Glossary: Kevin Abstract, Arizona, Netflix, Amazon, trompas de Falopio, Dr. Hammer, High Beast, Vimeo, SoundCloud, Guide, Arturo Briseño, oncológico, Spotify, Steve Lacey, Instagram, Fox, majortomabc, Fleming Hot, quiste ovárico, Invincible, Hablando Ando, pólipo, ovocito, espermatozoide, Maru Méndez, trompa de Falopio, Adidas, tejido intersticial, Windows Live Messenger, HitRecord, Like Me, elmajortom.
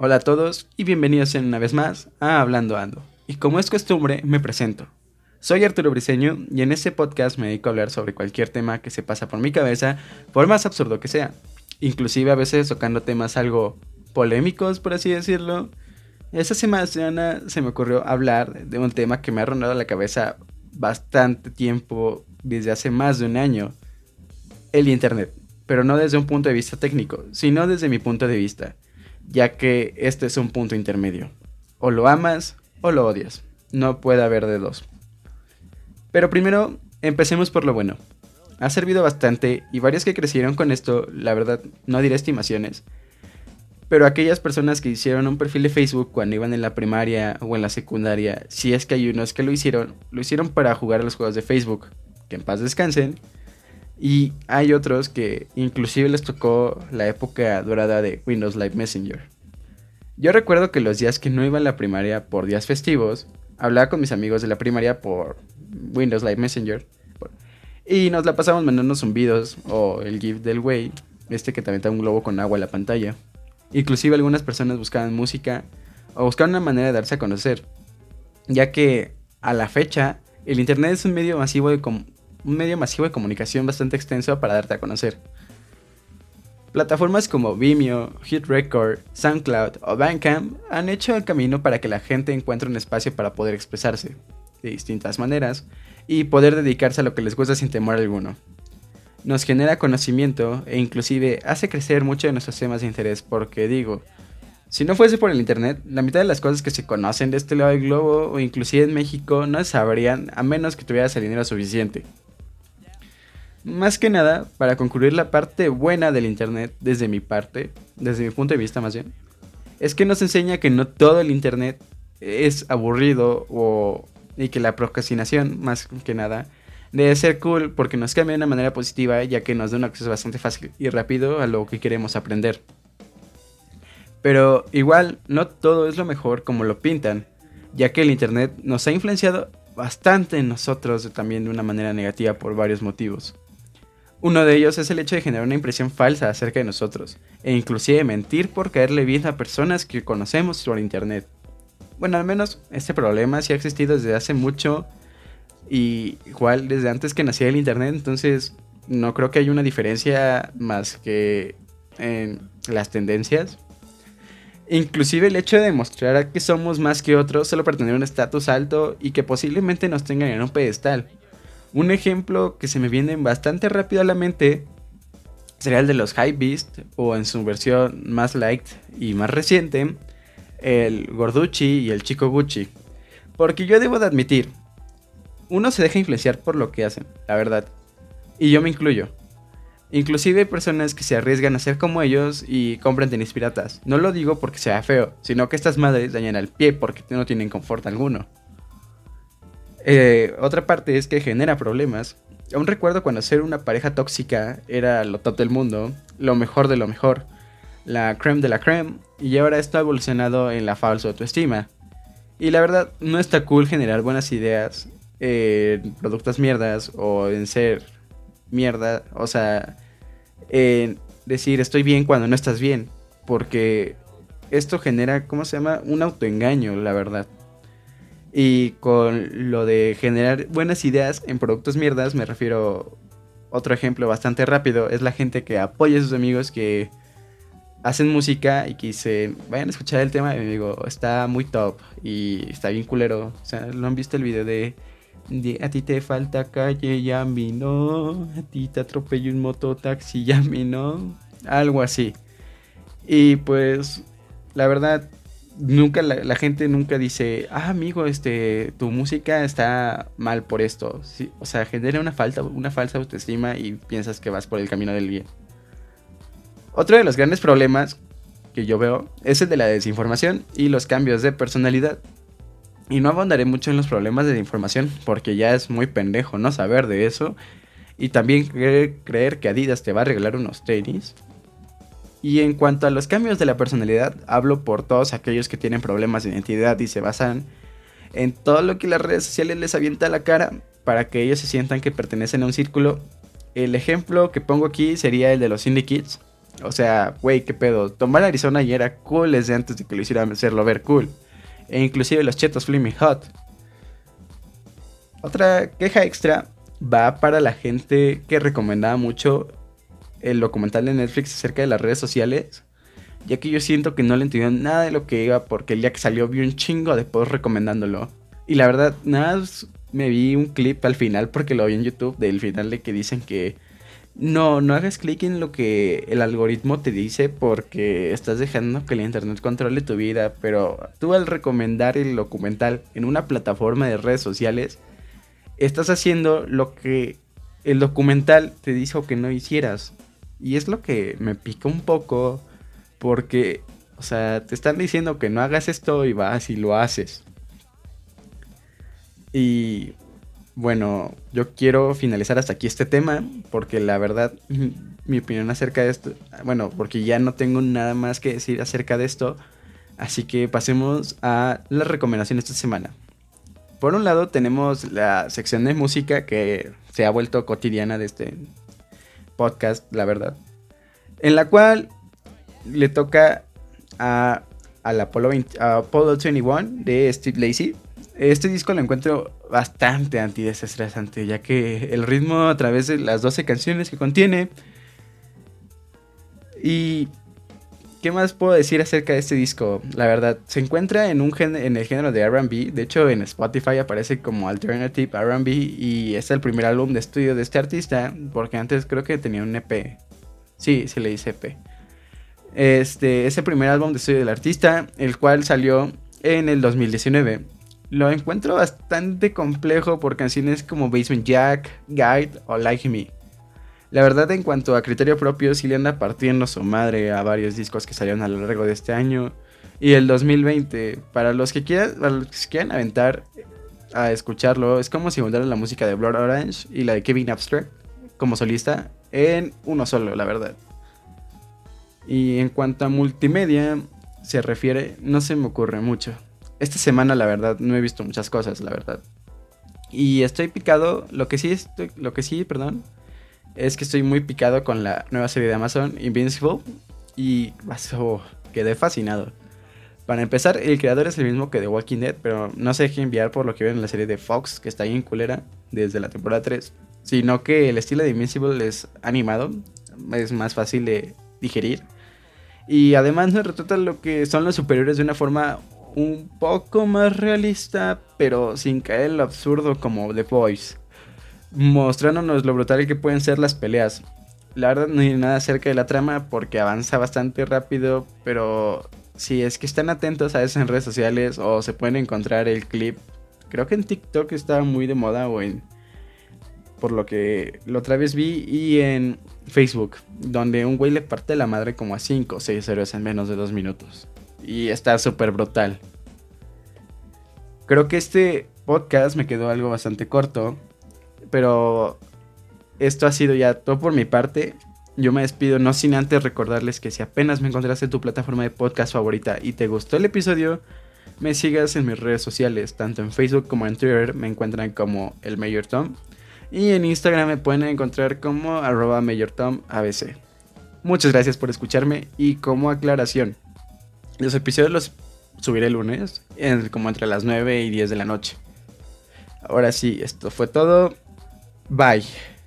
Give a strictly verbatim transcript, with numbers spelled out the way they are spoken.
Hola a todos y bienvenidos una vez más a Hablando Ando. Y como es costumbre, me presento. Soy Arturo Briseño y en este podcast me dedico a hablar sobre cualquier tema que se pasa por mi cabeza, por más absurdo que sea. Inclusive a veces tocando temas algo polémicos, por así decirlo. Esta semana se me ocurrió hablar de un tema que me ha rondado la cabeza bastante tiempo, desde hace más de un año. El internet, pero no desde un punto de vista técnico, sino desde mi punto de vista, ya que este es un punto intermedio. O lo amas o lo odias. No puede haber de dos. Pero primero, empecemos por lo bueno. Ha servido bastante y varios que crecieron con esto, la verdad, no diré estimaciones, pero aquellas personas que hicieron un perfil de Facebook cuando iban en la primaria o en la secundaria, si es que hay unos que lo hicieron, lo hicieron para jugar a los juegos de Facebook, que en paz descansen. Y hay otros que inclusive les tocó la época dorada de Windows Live Messenger. Yo recuerdo que los días que no iba a la primaria por días festivos, hablaba con mis amigos de la primaria por Windows Live Messenger y nos la pasamos mandándonos zumbidos o el GIF del güey, este que te avienta un globo con agua a la pantalla. Inclusive algunas personas buscaban música o buscaban una manera de darse a conocer, ya que a la fecha el internet es un medio masivo de com- un medio masivo de comunicación bastante extenso para darte a conocer. Plataformas como Vimeo, HitRecord, SoundCloud o Bandcamp han hecho el camino para que la gente encuentre un espacio para poder expresarse de distintas maneras y poder dedicarse a lo que les gusta sin temor alguno. Nos genera conocimiento e inclusive hace crecer mucho de nuestros temas de interés, porque digo, si no fuese por el internet, la mitad de las cosas que se conocen de este lado del globo o inclusive en México no se sabrían a menos que tuvieras el dinero suficiente. Más que nada, para concluir la parte buena del internet desde mi parte, desde mi punto de vista más bien, es que nos enseña que no todo el internet es aburrido o, y que la procrastinación, más que nada, debe ser cool porque nos cambia de una manera positiva, ya que nos da un acceso bastante fácil y rápido a lo que queremos aprender. Pero igual, no todo es lo mejor como lo pintan, ya que el internet nos ha influenciado bastante en nosotros también de una manera negativa por varios motivos. Uno de ellos es el hecho de generar una impresión falsa acerca de nosotros, e inclusive mentir por caerle bien a personas que conocemos por internet. Bueno, al menos este problema sí ha existido desde hace mucho, y igual desde antes que naciera el internet, entonces no creo que haya una diferencia más que en las tendencias. Inclusive el hecho de demostrar que somos más que otros solo para tener un estatus alto y que posiblemente nos tengan en un pedestal. Un ejemplo que se me viene bastante rápido a la mente sería el de los High Beast, o en su versión más light y más reciente, el Gorducci y el Chico Gucci. Porque yo debo de admitir, uno se deja influenciar por lo que hacen, la verdad. Y yo me incluyo. Inclusive hay personas que se arriesgan a ser como ellos y compran tenis piratas. No lo digo porque sea feo, sino que estas madres dañan al pie porque no tienen confort alguno. Eh, otra parte es que genera problemas. Aún recuerdo cuando ser una pareja tóxica era lo top del mundo, lo mejor de lo mejor, la crème de la crème, y ahora esto ha evolucionado en la falsa autoestima. Y la verdad, no está cool generar buenas ideas eh, en productos mierdas o en ser mierda, o sea, eh, decir estoy bien cuando no estás bien, porque esto genera, ¿cómo se llama? Un autoengaño, la verdad. Y con lo de generar buenas ideas en productos mierdas, me refiero, otro ejemplo bastante rápido, es la gente que apoya a sus amigos que hacen música y que dicen, vayan a escuchar el tema, y me digo, está muy top y está bien culero, o sea, ¿lo han visto el video de a ti te falta calle y a mí no, a ti te atropello un mototaxi y a mí no? Algo así. Y pues, la verdad, nunca la, la gente nunca dice, ah, amigo, este, tu música está mal por esto. Sí, o sea, genera una falta, una falsa autoestima y piensas que vas por el camino del bien. Otro de los grandes problemas que yo veo es el de la desinformación y los cambios de personalidad. Y no abondaré mucho en los problemas de la información porque ya es muy pendejo no saber de eso. Y también creer, creer que Adidas te va a regalar unos tenis. Y en cuanto a los cambios de la personalidad, hablo por todos aquellos que tienen problemas de identidad y se basan en todo lo que las redes sociales les avienta a la cara para que ellos se sientan que pertenecen a un círculo. El ejemplo que pongo aquí sería el de los Indie Kids, O sea, güey, qué pedo. Tomar Arizona ya era cool desde antes de que lo hicieran hacerlo ver cool. E inclusive los chetos Fleming Hot. Otra queja extra va para la gente que recomendaba mucho el documental de Netflix acerca de las redes sociales, ya que yo siento que no le entendieron nada de lo que iba, porque el día que salió vi un chingo de posts recomendándolo. Y la verdad, nada más me vi un clip al final, porque lo vi en YouTube, del final de que dicen que no, no hagas clic en lo que el algoritmo te dice, porque estás dejando que el internet controle tu vida. Pero tú, al recomendar el documental en una plataforma de redes sociales, estás haciendo lo que el documental te dijo que no hicieras. Y es lo que me pica un poco, porque, o sea, te están diciendo que no hagas esto y vas y lo haces. Y bueno, yo quiero finalizar hasta aquí este tema, porque la verdad, mi opinión acerca de esto, bueno, porque ya no tengo nada más que decir acerca de esto. Así que pasemos a las recomendaciones de esta semana. Por un lado tenemos la sección de música, que se ha vuelto cotidiana de este podcast, la verdad, en la cual le toca a, a la Apolo veintiuno de Steve Lacey. Este disco lo encuentro bastante antidesestresante, ya que el ritmo a través de las doce canciones que contiene. Y ¿qué más puedo decir acerca de este disco? La verdad, se encuentra en, un gen- en el género de R and B. De hecho, en Spotify aparece como Alternative R and B, y es el primer álbum de estudio de este artista, porque antes creo que tenía un E P. Sí, se le dice E P. Este es el primer álbum de estudio del artista, el cual salió en el dos mil diecinueve. Lo encuentro bastante complejo por canciones como Basement Jack, Guide o Like Me. La verdad, en cuanto a criterio propio, sí le anda partiendo su madre a varios discos que salieron a lo largo de este año y el dos mil veinte. Para los que quieran, para los que se quieran aventar a escucharlo, es como si juntaran la música de Blood Orange y la de Kevin Abstract como solista en uno solo, la verdad. Y en cuanto a multimedia se refiere, no se me ocurre mucho. Esta semana, la verdad, no he visto muchas cosas, la verdad. Y estoy picado, lo que sí, estoy, lo que sí, perdón, es que estoy muy picado con la nueva serie de Amazon, Invincible, y oh, quedé fascinado. Para empezar, el creador es el mismo que The Walking Dead, pero no se deje enviar por lo que ven en la serie de Fox, que está ahí en culera desde la temporada tres, sino que el estilo de Invincible es animado, es más fácil de digerir, y además nos retrata lo que son los superiores de una forma un poco más realista, pero sin caer en lo absurdo como The Boys, mostrándonos lo brutal que pueden ser las peleas. La verdad, no hay nada acerca de la trama porque avanza bastante rápido, pero si es que están atentos a eso en redes sociales, o se pueden encontrar el clip, creo que en TikTok está muy de moda, o en, por lo que la otra vez vi, y en Facebook, donde un güey le parte la madre como a cinco o seis héroes en menos de dos minutos. Y está súper brutal. Creo que este podcast me quedó algo bastante corto, pero esto ha sido ya todo por mi parte. Yo me despido, no sin antes recordarles que si apenas me encontraste en tu plataforma de podcast favorita y te gustó el episodio, me sigas en mis redes sociales. Tanto en Facebook como en Twitter me encuentran como elmajortom, y en Instagram me pueden encontrar como arroba majortomabc. Muchas gracias por escucharme, y como aclaración, los episodios los subiré el lunes, en, como entre las nueve y diez de la noche. Ahora sí, esto fue todo. Bye.